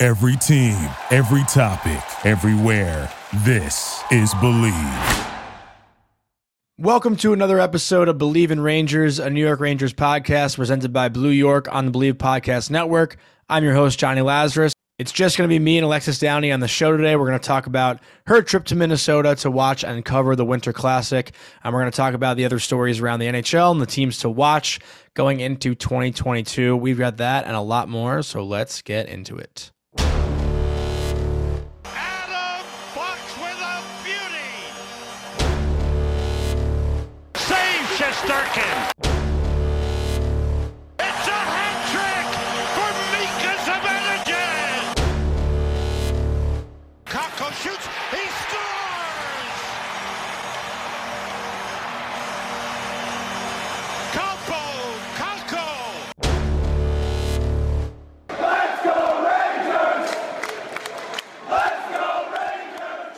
Every team, every topic, everywhere. This is Believe. Welcome to another episode of Believe in Rangers, a New York Rangers podcast presented by Blue York on the Believe Podcast Network. I'm your host, Johnny Lazarus. It's just going to be me and Alexis Downey on the show today. We're going to talk about her trip to Minnesota to watch and cover the Winter Classic. And we're going to talk about the other stories around the NHL and the teams to watch going into 2022. We've got that and a lot more, so let's get into it. Shesterkin. It's a hat trick for Mika Zibanejad. Kako shoots, he scores. Kako. Let's go Rangers! Let's go Rangers!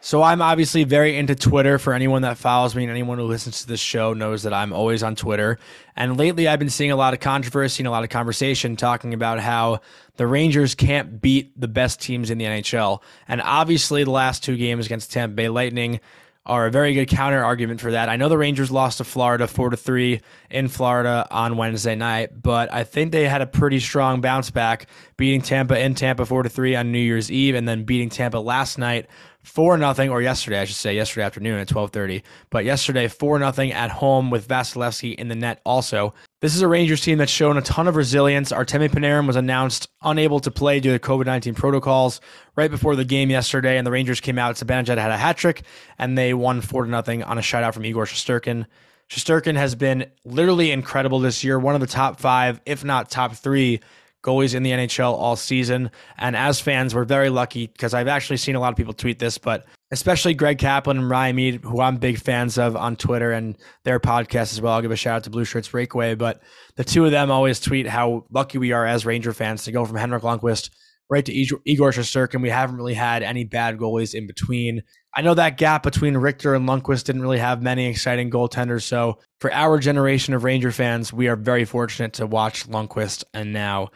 So I'm obviously very into Twitter. For anyone that follows me and anyone who listens to this show knows that I'm always on Twitter. And lately I've been seeing a lot of controversy and a lot of conversation talking about how the Rangers can't beat the best teams in the NHL. And obviously the last two games against Tampa Bay Lightning are a very good counter argument for that. I know the Rangers lost to Florida 4-3 in Florida on Wednesday night, but I think they had a pretty strong bounce back, beating Tampa in Tampa 4-3 on New Year's Eve, and then beating Tampa last night 4-0, or yesterday, I should say, yesterday afternoon at 12:30. But yesterday, 4-0 at home with Vasilevsky in the net also. This is a Rangers team that's shown a ton of resilience. Artemi Panarin was announced unable to play due to COVID-19 protocols right before the game yesterday, and the Rangers came out. Zibanejad had a hat trick, and they won 4-0 on a shutout from Igor Shesterkin. Shesterkin has been literally incredible this year, one of the top five, if not top three, goalies in the NHL all season. And as fans, we're very lucky, because I've actually seen a lot of people tweet this, but especially Greg Kaplan and Ryan Mead, who I'm big fans of on Twitter and their podcast as well. I'll give a shout out to Blue Shirts Breakaway, but the two of them always tweet how lucky we are as Ranger fans to go from Henrik Lundqvist right to Igor Shesterkin. We haven't really had any bad goalies in between. I know that gap between Richter and Lundqvist didn't really have many exciting goaltenders, so for our generation of Ranger fans, we are very fortunate to watch Lundqvist and now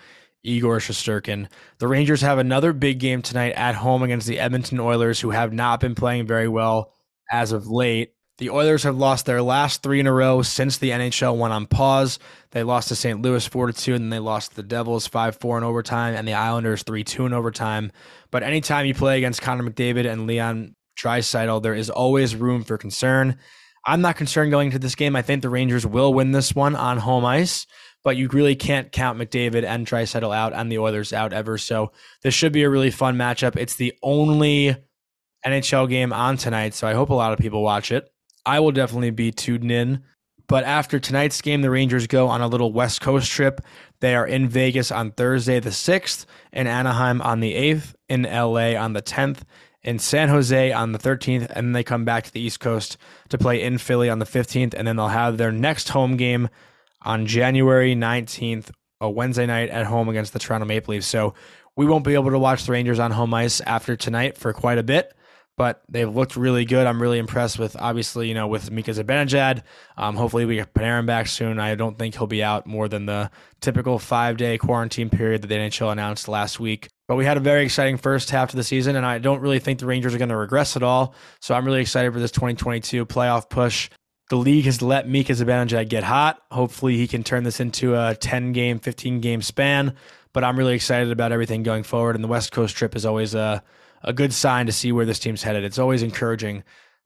Igor Shesterkin. The Rangers have another big game tonight at home against the Edmonton Oilers, who have not been playing very well as of late. The Oilers have lost their last three in a row since the NHL went on pause. They lost to St. Louis 4-2, and then they lost to the Devils 5-4 in overtime, and the Islanders 3-2 in overtime. But anytime you play against Connor McDavid and Leon Dreisaitl, there is always room for concern. I'm not concerned going into this game. I think the Rangers will win this one on home ice, but you really can't count McDavid and Dreisaitl out and the Oilers out ever. So this should be a really fun matchup. It's the only NHL game on tonight, so I hope a lot of people watch it. I will definitely be tuned in. But after tonight's game, the Rangers go on a little West Coast trip. They are in Vegas on Thursday the 6th, in Anaheim on the 8th, in LA on the 10th, in San Jose on the 13th, and then they come back to the East Coast to play in Philly on the 15th, and then they'll have their next home game on January 19th, a Wednesday night at home against the Toronto Maple Leafs. So we won't be able to watch the Rangers on home ice after tonight for quite a bit, but they've looked really good. I'm really impressed with, obviously, with Mika Zibanejad. Hopefully we get Panarin back soon. I don't think he'll be out more than the typical 5-day quarantine period that the NHL announced last week. But we had a very exciting first half of the season, and I don't really think the Rangers are going to regress at all. So I'm really excited for this 2022 playoff push. The league has let Mika Zibanejad get hot. Hopefully he can turn this into a 10-game, 15-game span. But I'm really excited about everything going forward, and the West Coast trip is always a good sign to see where this team's headed. It's always encouraging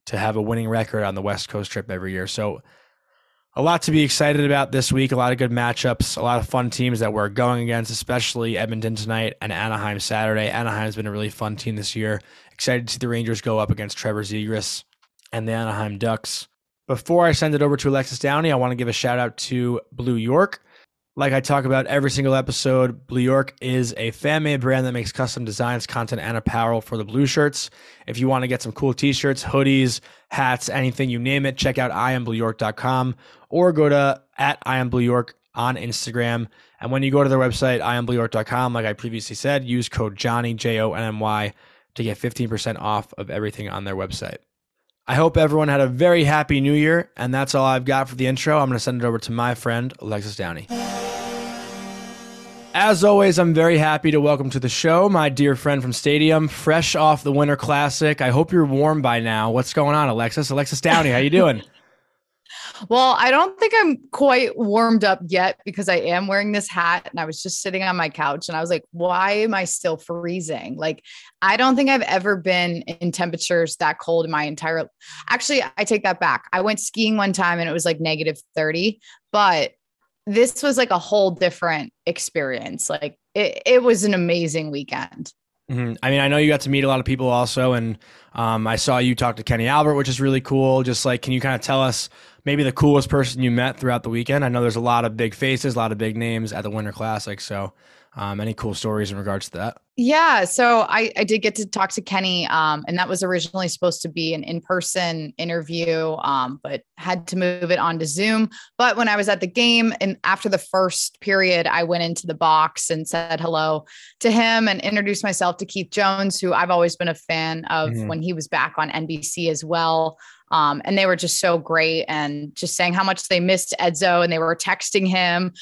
to have a winning record on the West Coast trip every year. So a lot to be excited about this week, a lot of good matchups, a lot of fun teams that we're going against, especially Edmonton tonight and Anaheim Saturday. Anaheim's been a really fun team this year. Excited to see the Rangers go up against Trevor Zegras and the Anaheim Ducks. Before I send it over to Alexis Downey, I want to give a shout out to Blue York. Like I talk about every single episode, BlueYork is a fan-made brand that makes custom designs, content, and apparel for the Blue Shirts. If you want to get some cool t-shirts, hoodies, hats, anything, you name it, check out IamBlueYork.com or go to @IamBlueYork on Instagram. And when you go to their website, IamBlueYork.com, like I previously said, use code Johnny, JONNY, to get 15% off of everything on their website. I hope everyone had a very happy new year, and that's all I've got for the intro. I'm going to send it over to my friend, Alexis Downey. As always, I'm very happy to welcome to the show my dear friend from Stadium, fresh off the Winter Classic. I hope you're warm by now. What's going on, Alexis? Alexis Downey, how you doing? Well, I don't think I'm quite warmed up yet because I am wearing this hat and I was just sitting on my couch and I was like, why am I still freezing? Like, I don't think I've ever been in temperatures that cold in my entire life. Actually, I take that back. I went skiing one time and it was like -30, but this was like a whole different experience. Like it was an amazing weekend. Mm-hmm. I mean, I know you got to meet a lot of people also, and I saw you talk to Kenny Albert, which is really cool. Just like, can you kind of tell us maybe the coolest person you met throughout the weekend? I know there's a lot of big faces, a lot of big names at the Winter Classic. So any cool stories in regards to that? Yeah. So I did get to talk to Kenny, and that was originally supposed to be an in-person interview, but had to move it on to Zoom. But when I was at the game and after the first period, I went into the box and said hello to him and introduced myself to Keith Jones, who I've always been a fan of when he was back on NBC as well. And they were just so great and just saying how much they missed Edzo, and they were texting him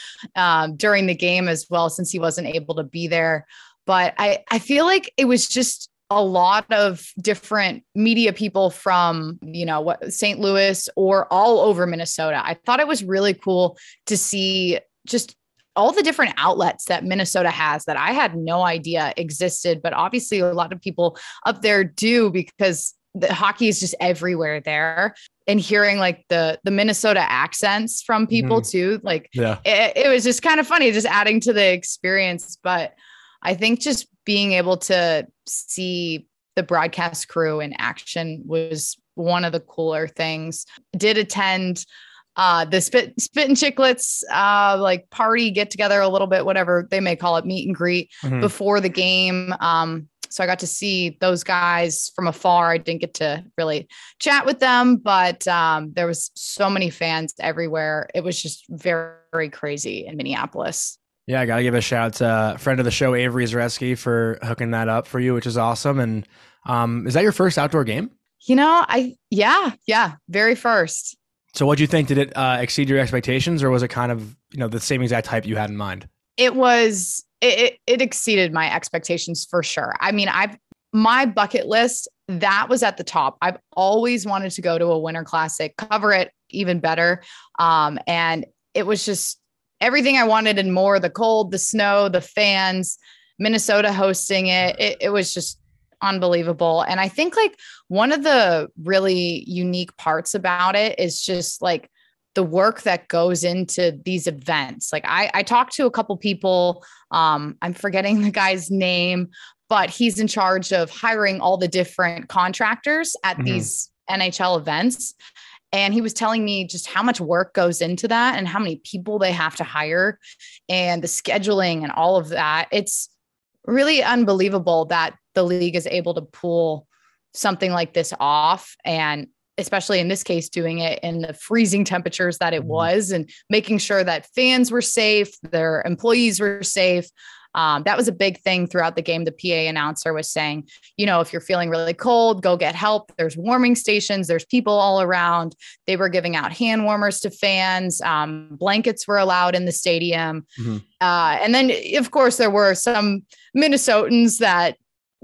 during the game as well, since he wasn't able to be there. But I feel like it was just a lot of different media people from, you know, what, St. Louis or all over Minnesota. I thought it was really cool to see just all the different outlets that Minnesota has that I had no idea existed, but obviously a lot of people up there do, because the hockey is just everywhere there, and hearing like the Minnesota accents from people too. Like, yeah, it was just kind of funny, just adding to the experience. But I think just being able to see the broadcast crew in action was one of the cooler things. Did attend the spit and Chicklets, like party, get together a little bit, whatever they may call it, meet and greet before the game. So I got to see those guys from afar. I didn't get to really chat with them, but there was so many fans everywhere. It was just very, very crazy in Minneapolis. Yeah, I got to give a shout out to a friend of the show, Avery Zresky, for hooking that up for you, which is awesome. And is that your first outdoor game? You know, yeah, very first. So what do you think? Did it exceed your expectations, or was it kind of, you know, the same exact type you had in mind? It was... It exceeded my expectations for sure. I mean, my bucket list, that was at the top. I've always wanted to go to a Winter Classic, cover it even better. And it was just everything I wanted and more: the cold, the snow, the fans, Minnesota hosting it. It was just unbelievable. And I think like one of the really unique parts about it is just like the work that goes into these events. Like I talked to a couple people, I'm forgetting the guy's name, but he's in charge of hiring all the different contractors at these NHL events. And he was telling me just how much work goes into that and how many people they have to hire and the scheduling and all of that. It's really unbelievable that the league is able to pull something like this off, and especially in this case, doing it in the freezing temperatures that it was, and making sure that fans were safe, their employees were safe. That was a big thing throughout the game. The PA announcer was saying, you know, if you're feeling really cold, go get help. There's warming stations. There's people all around. They were giving out hand warmers to fans. Blankets were allowed in the stadium. And then, of course, there were some Minnesotans that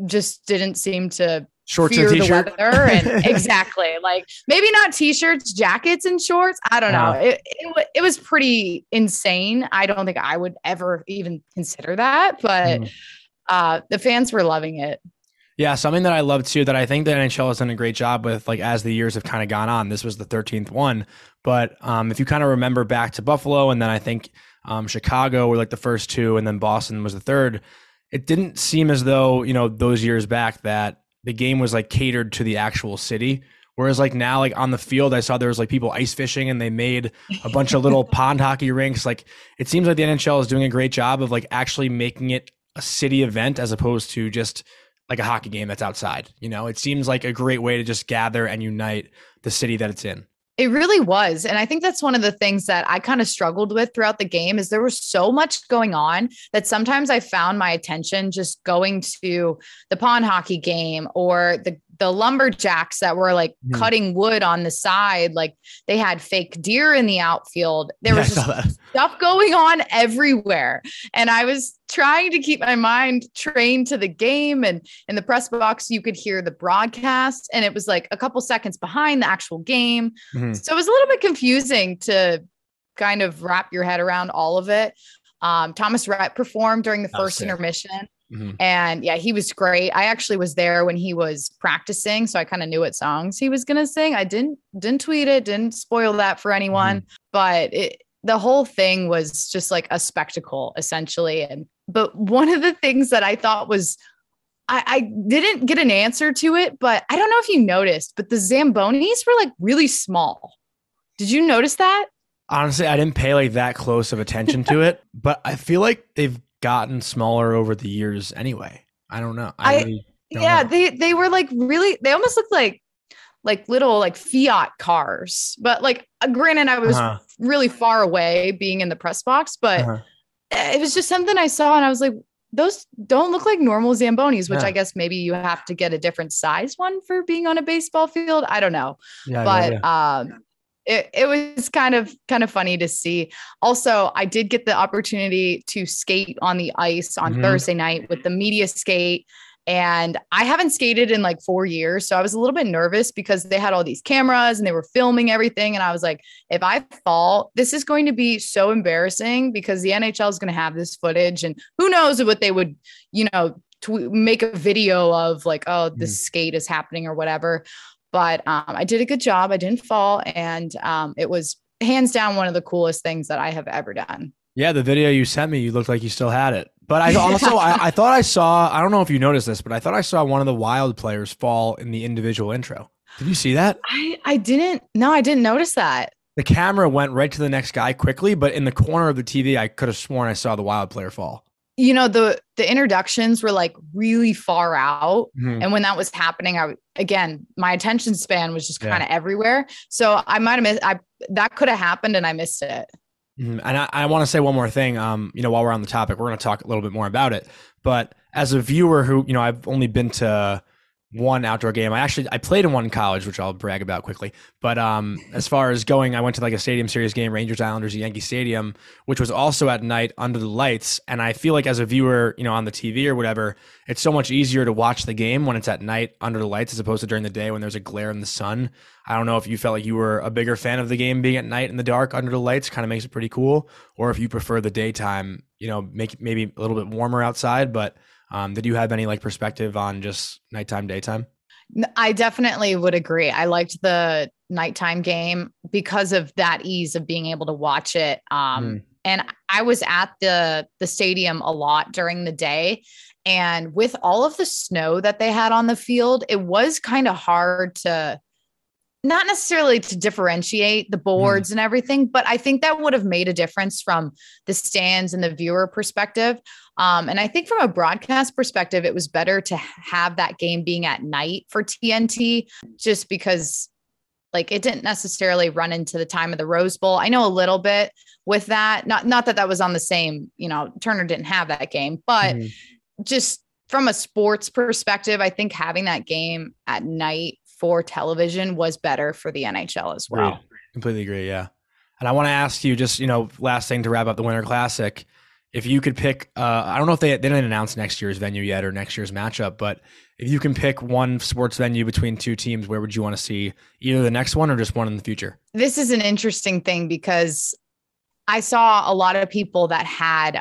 just didn't seem to shorts and t-shirt, and exactly, like maybe not t-shirts, jackets and shorts. I don't know. It was pretty insane. I don't think I would ever even consider that, but the fans were loving it. Yeah, something that I love too, that I think the NHL has done a great job with, like as the years have kind of gone on. This was the 13th one, but if you kind of remember back to Buffalo, and then I think Chicago were like the first two, and then Boston was the third. It didn't seem as though, you know, those years back that the game was like catered to the actual city, Whereas like now, like on the field, I saw there was like people ice fishing and they made a bunch of little pond hockey rinks. Like it seems like the NHL is doing a great job of like actually making it a city event as opposed to just like a hockey game that's outside. You know, it seems like a great way to just gather and unite the city that it's in. It really was. And I think that's one of the things that I kind of struggled with throughout the game is there was so much going on that sometimes I found my attention just going to the pond hockey game or the lumberjacks that were like cutting wood on the side. Like they had fake deer in the outfield. There was just stuff going on everywhere. And I was trying to keep my mind trained to the game, and in the press box, you could hear the broadcast and it was like a couple seconds behind the actual game. So it was a little bit confusing to kind of wrap your head around all of it. Thomas Rhett performed during the first intermission. And yeah, he was great. I actually was there when he was practicing, so I kind of knew what songs he was going to sing. I didn't tweet it, didn't spoil that for anyone, but the whole thing was just like a spectacle essentially. But one of the things that I thought was, I didn't get an answer to it, but I don't know if you noticed, but the Zambonis were like really small. Did you notice that? Honestly, I didn't pay like that close of attention to it, but I feel like they've gotten smaller over the years anyway. I don't know. I really don't know. They were like really, they almost looked like little like Fiat cars, but like granted I was really far away being in the press box, but it was just something I saw and I was like, those don't look like normal Zambonis, which I guess maybe you have to get a different size one for being on a baseball field. I don't know. It was kind of funny to see. Also, I did get the opportunity to skate on the ice on Thursday night with the media skate. And I haven't skated in like 4 years. So I was a little bit nervous because they had all these cameras and they were filming everything. And I was like, if I fall, this is going to be so embarrassing because the NHL is going to have this footage and who knows what they would, you know, make a video of like, oh, this skate is happening or whatever. But I did a good job. I didn't fall. And it was hands down one of the coolest things that I have ever done. Yeah, the video you sent me, you looked like you still had it. But I also, I thought I saw, I don't know if you noticed this, but I thought I saw one of the Wild players fall in the individual intro. Did you see that? I didn't. No, I didn't notice that. The camera went right to the next guy quickly, but in the corner of the TV, I could have sworn I saw the Wild player fall. You know, the introductions were like really far out. And when that was happening, again, my attention span was just kind of everywhere. So I might've missed, that could have happened and I missed it. And I want to say one more thing, you know, while we're on the topic, we're going to talk a little bit more about it. But as a viewer who, you know, I've only been to one outdoor game. I played in one in college, which I'll brag about quickly. But as far as going, I went to like a Stadium Series game, Rangers, Islanders, Yankee Stadium, which was also at night under the lights. And I feel like as a viewer, you know, on the TV or whatever, it's so much easier to watch the game when it's at night under the lights as opposed to during the day when there's a glare in the sun. I don't know if you felt like you were a bigger fan of the game being at night in the dark under the lights, kind of makes it pretty cool. Or if you prefer the daytime, you know, make it maybe a little bit warmer outside, but did you have any like perspective on just nighttime, daytime? I definitely would agree. I liked the nighttime game because of that ease of being able to watch it. And I was at the stadium a lot during the day, and with all of the snow that they had on the field, it was kind of hard to not necessarily to differentiate the boards and everything, but I think that would have made a difference from the stands and the viewer perspective. And I think from a broadcast perspective, it was better to have that game being at night for TNT just because like it didn't necessarily run into the time of the Rose Bowl. I know a little bit with that, not that that was on the same, you know, Turner didn't have that game, but just from a sports perspective, I think having that game at night for television was better for the NHL as well. Agreed. Completely agree. Yeah. And I want to ask you just, you know, last thing to wrap up the Winter Classic. If you could pick, I don't know if they didn't announce next year's venue yet or next year's matchup, but if you can pick one sports venue between two teams, where would you want to see either the next one or just one in the future? This is an interesting thing because I saw a lot of people that had,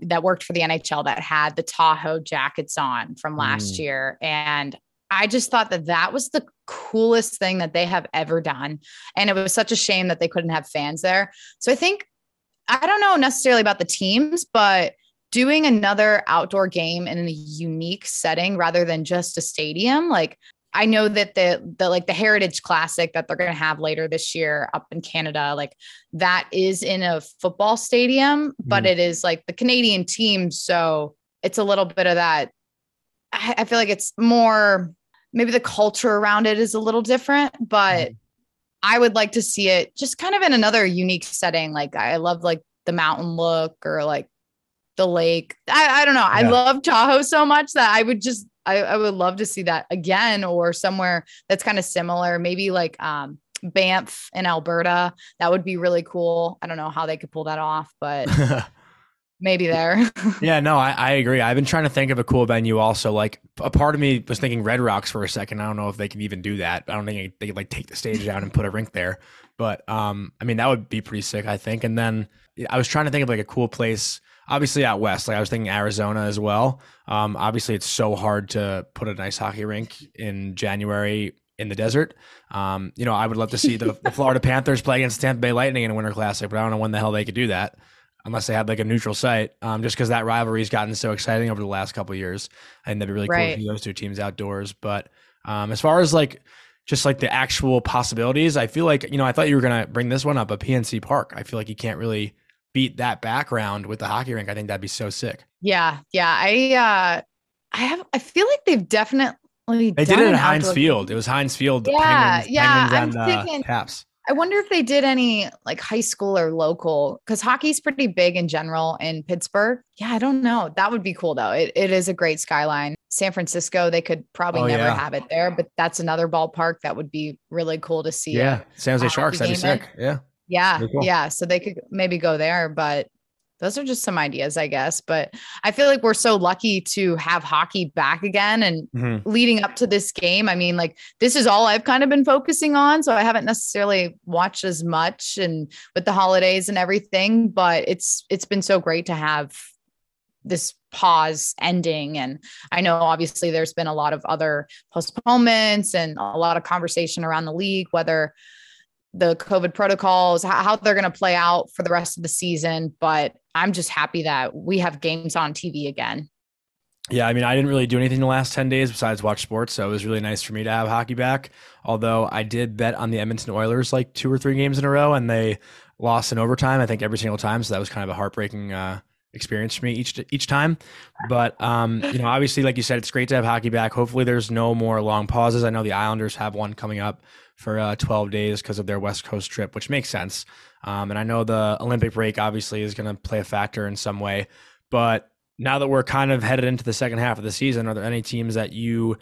that worked for the NHL that had the Tahoe jackets on from last year. And I just thought that that was the coolest thing that they have ever done. And it was such a shame that they couldn't have fans there. So I think, I don't know necessarily about the teams, but doing another outdoor game in a unique setting rather than just a stadium, like I know that the Heritage Classic that they're going to have later this year up in Canada, like that is in a football stadium, but it is like the Canadian team. So it's a little bit of that. I feel like it's more, maybe the culture around it is a little different, but I would like to see it just kind of in another unique setting. Like I love like the mountain look or like the lake. I don't know. Yeah. I love Tahoe so much that I would just, I would love to see that again, or somewhere that's kind of similar, maybe like Banff in Alberta. That would be really cool. I don't know how they could pull that off, but maybe there. Yeah, no, I agree. I've been trying to think of a cool venue also. Like a part of me was thinking Red Rocks for a second. I don't know if they can even do that. I don't think they could like take the stage down and put a rink there. But I mean, that would be pretty sick, I think. And then I was trying to think of like a cool place, obviously out west. Like I was thinking Arizona as well. Obviously it's so hard to put an ice hockey rink in January in the desert. You know, I would love to see the Florida Panthers play against Tampa Bay Lightning in a Winter Classic, but I don't know when the hell they could do that unless they had like a neutral site, just because that rivalry's gotten so exciting over the last couple of years. And that'd be really cool to see those two teams outdoors. But as far as like just like the actual possibilities, I feel like, you know, I thought you were going to bring this one up, a PNC Park. I feel like you can't really beat that background with the hockey rink. I think that'd be so sick. Yeah. Yeah. I feel like they've definitely they did it at Heinz Field. It was Heinz Field. Yeah. Penguins, yeah. Penguins I'm thinking, Caps. I wonder if they did any like high school or local, because hockey's pretty big in general in Pittsburgh. Yeah. I don't know. That would be cool though. It is a great skyline. San Francisco, they could probably never have it there, but that's another ballpark that would be really cool to see. Yeah. San Jose Sharks. That'd be sick. Yeah. Yeah. Cool. Yeah. So they could maybe go there, but those are just some ideas, I guess. But I feel like we're so lucky to have hockey back again. And leading up to this game, I mean, like this is all I've kind of been focusing on. So I haven't necessarily watched as much and with the holidays and everything, but it's been so great to have this pause ending. And I know obviously there's been a lot of other postponements and a lot of conversation around the league, whether the COVID protocols, how they're going to play out for the rest of the season. But I'm just happy that we have games on TV again. Yeah. I mean, I didn't really do anything the last 10 days besides watch sports. So it was really nice for me to have hockey back. Although I did bet on the Edmonton Oilers like 2 or 3 games in a row and they lost in overtime, I think every single time. So that was kind of a heartbreaking, experience for me each time. But, you know, obviously, like you said, it's great to have hockey back. Hopefully there's no more long pauses. I know the Islanders have one coming up for 12 days because of their West Coast trip, which makes sense. And I know the Olympic break obviously is going to play a factor in some way, but now that we're kind of headed into the second half of the season, are there any teams that you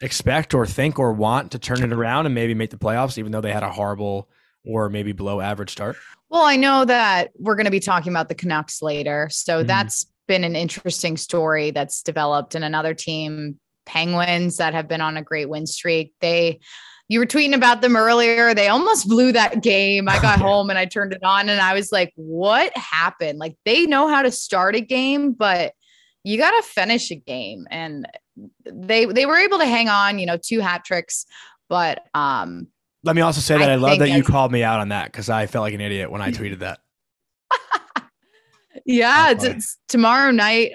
expect or think or want to turn it around and maybe make the playoffs, even though they had a horrible or maybe below average start? Well, I know that we're going to be talking about the Canucks later. So that's been an interesting story that's developed. And another team, Penguins, that have been on a great win streak. You were tweeting about them earlier. They almost blew that game. I got home and I turned it on and I was like, what happened? Like they know how to start a game, but you got to finish a game. And they were able to hang on, you know, 2 hat tricks, but, let me also say that I love that you called me out on that because I felt like an idiot when I tweeted that. Yeah, it's tomorrow night,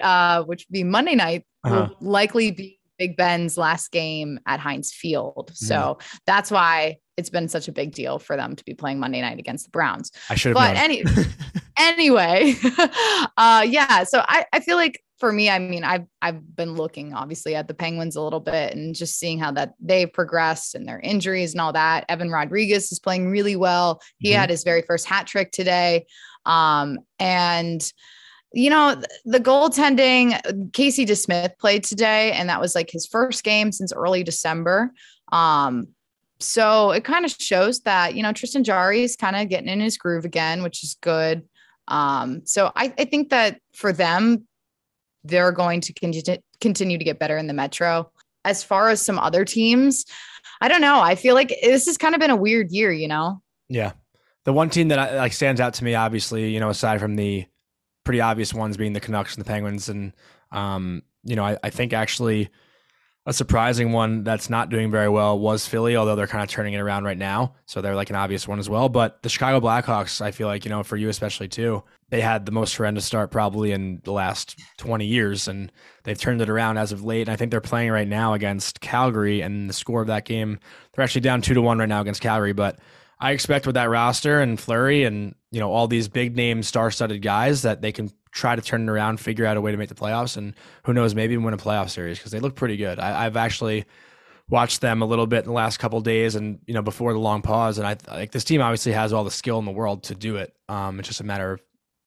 which would be Monday night, will likely be Big Ben's last game at Heinz Field. So that's why it's been such a big deal for them to be playing Monday night against the Browns. I should have known. Anyway, yeah, so I feel like for me, I mean, I've been looking obviously at the Penguins a little bit and just seeing how that they've progressed and their injuries and all that. Evan Rodriguez is playing really well. He had his very first hat trick today. And you know, the goaltending, Casey DeSmith played today and that was like his first game since early December. So it kind of shows that, you know, Tristan Jarry is kind of getting in his groove again, which is good. So I think that for them, they're going to continue to get better in the Metro. As far as some other teams, I don't know. I feel like this has kind of been a weird year, you know? Yeah. The one team that like stands out to me, obviously, you know, aside from the pretty obvious ones being the Canucks and the Penguins. And, you know, I think actually A surprising one that's not doing very well was Philly, although they're kind of turning it around right now. So they're like an obvious one as well. But the Chicago Blackhawks, I feel like, you know, for you especially too, they had the most horrendous start probably in the last 20 years. And they've turned it around as of late. And I think they're playing right now against Calgary. And the score of that game, they're actually down 2-1 right now against Calgary. But I expect with that roster and Fleury and, you know, all these big name star-studded guys that they can try to turn it around, figure out a way to make the playoffs, and who knows, maybe win a playoff series because they look pretty good. I've actually watched them a little bit in the last couple of days, and you know, before the long pause, and I like this team obviously has all the skill in the world to do it. It's just a matter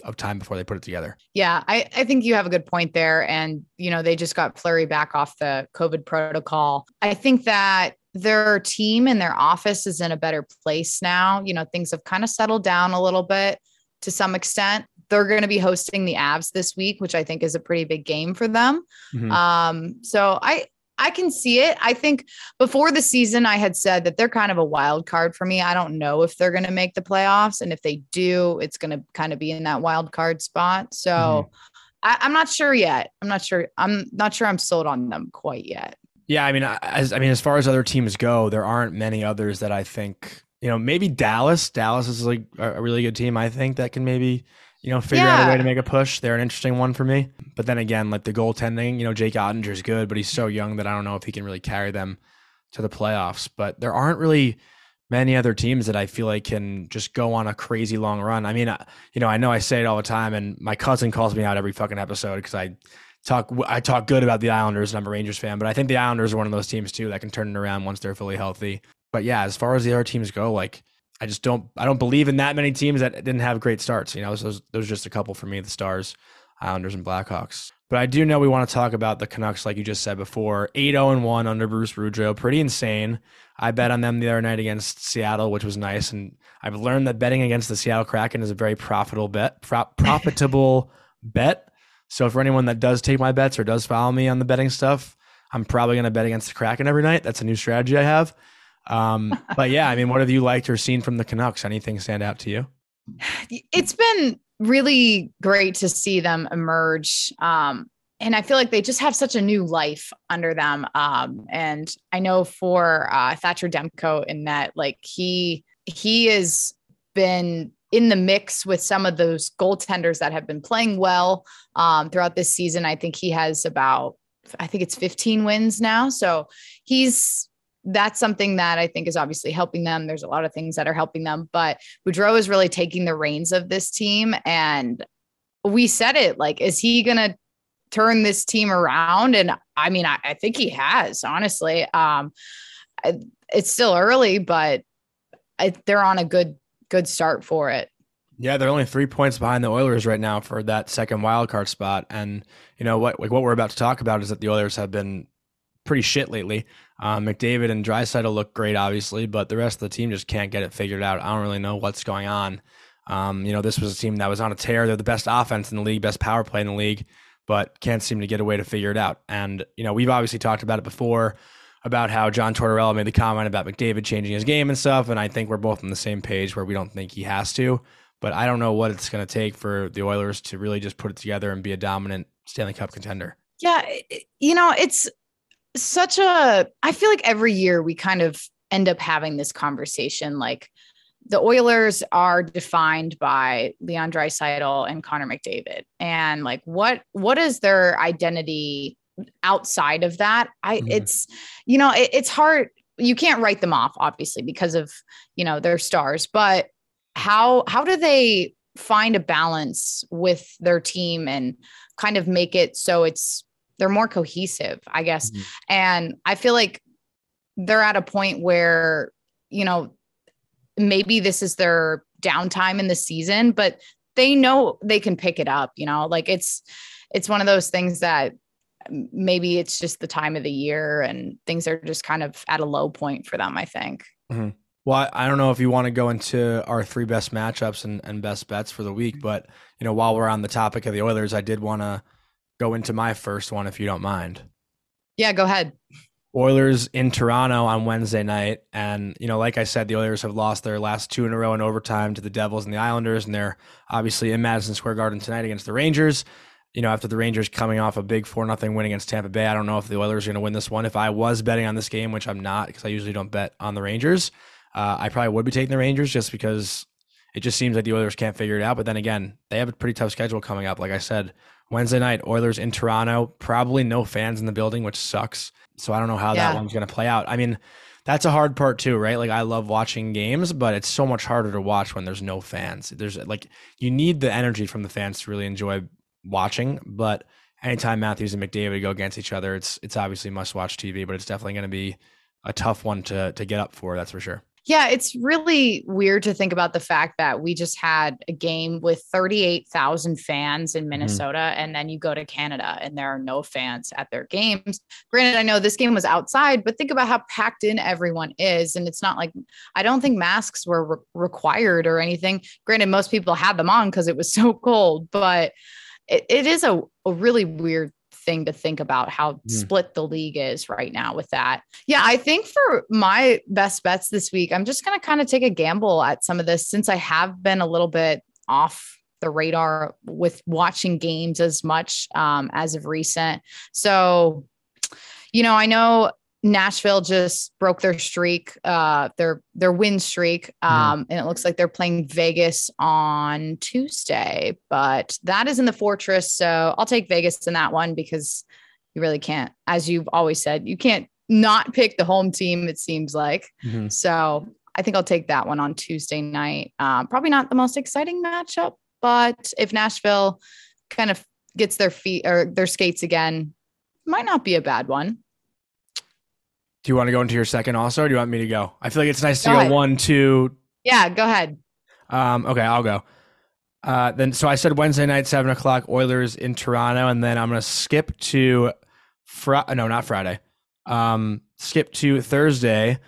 of time before they put it together. Yeah, I think you have a good point there, and you know, they just got Fleury back off the COVID protocol. I think that their team and their office is in a better place now. You know, things have kind of settled down a little bit to some extent. They're going to be hosting the Avs this week, which I think is a pretty big game for them. Mm-hmm. So I can see it. I think before the season, I had said that they're kind of a wild card for me. I don't know if they're going to make the playoffs, and if they do, it's going to kind of be in that wild card spot. So mm-hmm. I'm not sure yet. I'm not sure I'm sold on them quite yet. Yeah. I mean, as far as other teams go, there aren't many others that I think, you know, maybe Dallas is like a really good team. I think that can maybe, you know, figure out a way to make a push. They're an interesting one for me. But then again, like the goaltending, you know, Jake Ottinger's good, but he's so young that I don't know if he can really carry them to the playoffs. But there aren't really many other teams that I feel like can just go on a crazy long run. I mean, you know I say it all the time, and my cousin calls me out every fucking episode because I talk good about the Islanders, and I'm a Rangers fan, but I think the Islanders are one of those teams too that can turn it around once they're fully healthy. But yeah, as far as the other teams go, like, I don't believe in that many teams that didn't have great starts. You know, those are just a couple for me, the Stars, Islanders, and Blackhawks. But I do know we want to talk about the Canucks, like you just said before, 8-0-1 under Bruce Boudreau. Pretty insane. I bet on them the other night against Seattle, which was nice. And I've learned that betting against the Seattle Kraken is a very profitable bet. So for anyone that does take my bets or does follow me on the betting stuff, I'm probably going to bet against the Kraken every night. That's a new strategy I have. But yeah, I mean, what have you liked or seen from the Canucks? Anything stand out to you? It's been really great to see them emerge. And I feel like they just have such a new life under them. And I know for, Thatcher Demko in that, like he has been in the mix with some of those goaltenders that have been playing well, throughout this season. I think he has I think it's 15 wins now. So that's something that I think is obviously helping them. There's a lot of things that are helping them, but Boudreau is really taking the reins of this team. And we said it, like, is he going to turn this team around? And I mean, I think he has, honestly. It's still early, but they're on a good start for it. Yeah, they're only 3 points behind the Oilers right now for that second wildcard spot. And you know what we're about to talk about is that the Oilers have been pretty shit lately. McDavid and Dreisaitl look great, obviously, but the rest of the team just can't get it figured out. I don't really know what's going on. You know, this was a team that was on a tear. They're the best offense in the league, best power play in the league, but can't seem to get a way to figure it out. And, you know, we've obviously talked about it before about how John Tortorella made the comment about McDavid changing his game and stuff. And I think we're both on the same page where we don't think he has to, but I don't know what it's going to take for the Oilers to really just put it together and be a dominant Stanley Cup contender. Yeah. You know, it's I feel like every year we kind of end up having this conversation. Like the Oilers are defined by Leon Dreisaitl and Connor McDavid. And like, what is their identity outside of that? It's, you know, it's hard. You can't write them off, obviously, because of, you know, their stars, but how do they find a balance with their team and kind of make it so they're more cohesive, I guess. Mm-hmm. And I feel like they're at a point where, you know, maybe this is their downtime in the season, but they know they can pick it up, you know, like it's one of those things that maybe it's just the time of the year and things are just kind of at a low point for them, I think. Mm-hmm. Well, I don't know if you want to go into our three best matchups and best bets for the week, but you know, while we're on the topic of the Oilers, I did want to go into my first one, if you don't mind. Yeah, go ahead. Oilers in Toronto on Wednesday night. And, you know, like I said, the Oilers have lost their last two in a row in overtime to the Devils and the Islanders. And they're obviously in Madison Square Garden tonight against the Rangers. you know, after the Rangers coming off a big 4-0 win against Tampa Bay, I don't know if the Oilers are going to win this one. If I was betting on this game, which I'm not because I usually don't bet on the Rangers, I probably would be taking the Rangers just because it just seems like the Oilers can't figure it out. But then again, they have a pretty tough schedule coming up. Like I said, Wednesday night, Oilers in Toronto, probably no fans in the building, which sucks. So I don't know how that one's going to play out. I mean, that's a hard part too, right? Like I love watching games, but it's so much harder to watch when there's no fans. There's like, you need the energy from the fans to really enjoy watching, but anytime Matthews and McDavid go against each other, it's obviously must watch TV, but it's definitely going to be a tough one to get up for. That's for sure. Yeah, it's really weird to think about the fact that we just had a game with 38,000 fans in Minnesota, and then you go to Canada and there are no fans at their games. Granted, I know this game was outside, but think about how packed in everyone is. And it's not like, I don't think masks were required or anything. Granted, most people had them on because it was so cold, but it is a really weird thing to think about how split the league is right now with that. Yeah. I think for my best bets this week, I'm just going to kind of take a gamble at some of this since I have been a little bit off the radar with watching games as much as of recent. So, you know, I know Nashville just broke their streak, their win streak. And it looks like they're playing Vegas on Tuesday, but that is in the Fortress. So I'll take Vegas in that one because you really can't, as you've always said, you can't not pick the home team, it seems like. So I think I'll take that one on Tuesday night. Probably not the most exciting matchup, but if Nashville kind of gets their feet or their skates again, might not be a bad one. Do you want to go into your second also, or do you want me to go? I feel like it's nice to go 1, 2. Yeah, go ahead. Okay, I'll go. Then, so I said Wednesday night, 7:00, Oilers in Toronto, and then I'm going to skip to skip to Thursday,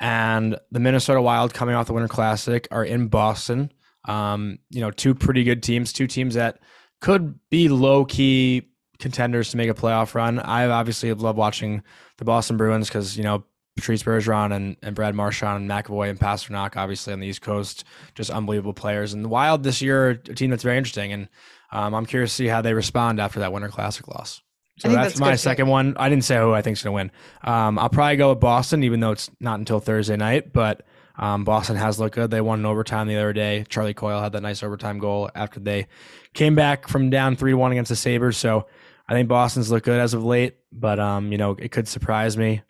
and the Minnesota Wild coming off the Winter Classic are in Boston. You know, two pretty good teams, two teams that could be low key contenders to make a playoff run. I obviously love watching the Boston Bruins because, you know, Patrice Bergeron and Brad Marchand and McAvoy and Pastrnak, obviously on the East Coast, just unbelievable players. And the Wild this year, a team that's very interesting. And I'm curious to see how they respond after that Winter Classic loss. So that's my second one. I didn't say who I think's going to win. I'll probably go with Boston, even though it's not until Thursday night, but Boston has looked good. They won in overtime the other day. Charlie Coyle had that nice overtime goal after they came back from down 3-1 against the Sabres. So I think Boston's looked good as of late, but you know, it could surprise me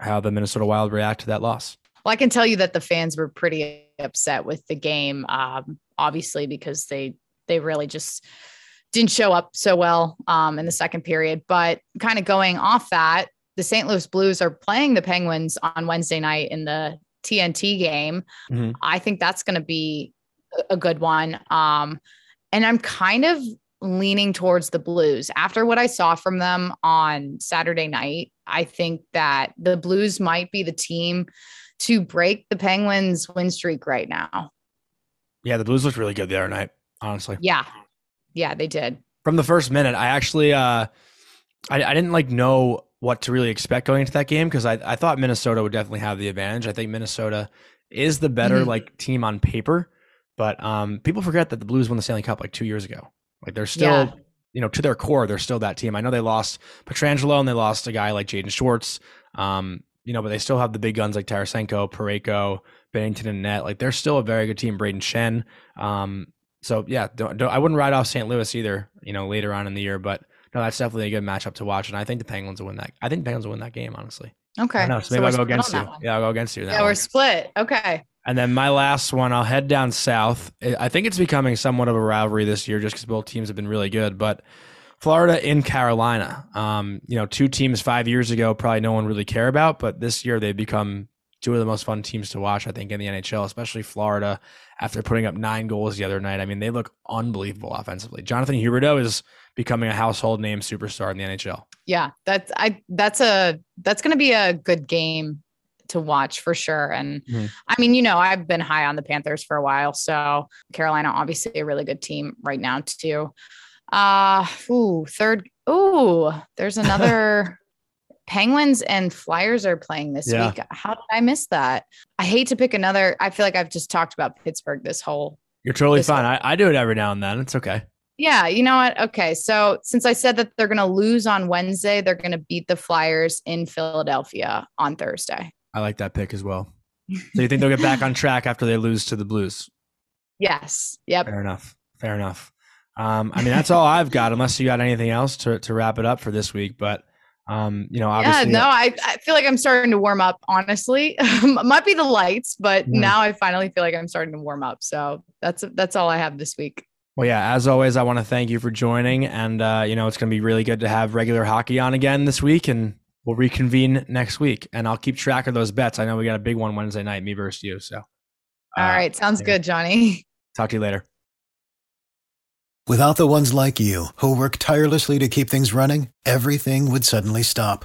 how the Minnesota Wild react to that loss. Well, I can tell you that the fans were pretty upset with the game, obviously, because they really just didn't show up so well in the second period. But kind of going off that, the St. Louis Blues are playing the Penguins on Wednesday night in the TNT game. I think that's going to be a good one. And I'm kind of leaning towards the Blues after what I saw from them on Saturday night. I think that the Blues might be the team to break the Penguins win streak right now. Yeah. The Blues looked really good the other night, honestly. Yeah. Yeah, they did. From the first minute, I actually, I didn't like know what to really expect going into that game. Cause I thought Minnesota would definitely have the advantage. I think Minnesota is the better like team on paper, but people forget that the Blues won the Stanley Cup like 2 years ago. Like they're still, you know, to their core, they're still that team. I know they lost Pietrangelo and they lost a guy like Jaden Schwartz, you know, but they still have the big guns like Tarasenko, Parekh, Bennington, and Nett. Like they're still a very good team, Braden Shen. So yeah, I wouldn't ride off St. Louis either, you know, later on in the year, but no, that's definitely a good matchup to watch. And I think the Penguins will win that. I think the Penguins will win that game, honestly. Okay. No, so maybe I'll go against you. Yeah, I'll go against you. Yeah, we're split. Okay. And then my last one, I'll head down south. I think it's becoming somewhat of a rivalry this year just because both teams have been really good. But Florida in Carolina, you know, two teams 5 years ago probably no one really cared about, but this year they've become two of the most fun teams to watch, I think, in the NHL, especially Florida after putting up 9 goals the other night. I mean, they look unbelievable offensively. Jonathan Huberdeau is becoming a household name superstar in the NHL. Yeah, that's going to be a good game to watch for sure. And I mean, you know, I've been high on the Panthers for a while. So Carolina, obviously a really good team right now too. There's another Penguins and Flyers are playing this week. How did I miss that? I hate to pick another. I feel like I've just talked about Pittsburgh this whole. You're totally fine. I do it every now and then. It's okay. Yeah, you know what? Okay, so since I said that they're going to lose on Wednesday, they're going to beat the Flyers in Philadelphia on Thursday. I like that pick as well. So you think they'll get back on track after they lose to the Blues? Yes. Yep. Fair enough. Fair enough. I mean, that's all I've got, unless you got anything else to wrap it up for this week. But, you know, obviously. Yeah, no, I feel like I'm starting to warm up, honestly. Might be the lights, but now I finally feel like I'm starting to warm up. So that's all I have this week. Well, yeah, as always, I want to thank you for joining. And, you know, it's going to be really good to have regular hockey on again this week. And we'll reconvene next week. And I'll keep track of those bets. I know we got a big one Wednesday night, me versus you. So. All right. Sounds good, Johnny. Talk to you later. Without the ones like you who work tirelessly to keep things running, everything would suddenly stop.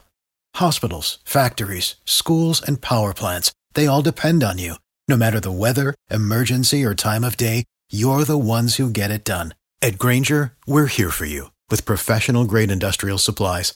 Hospitals, factories, schools, and power plants, they all depend on you. No matter the weather, emergency, or time of day, you're the ones who get it done. At Grainger, we're here for you with professional-grade industrial supplies.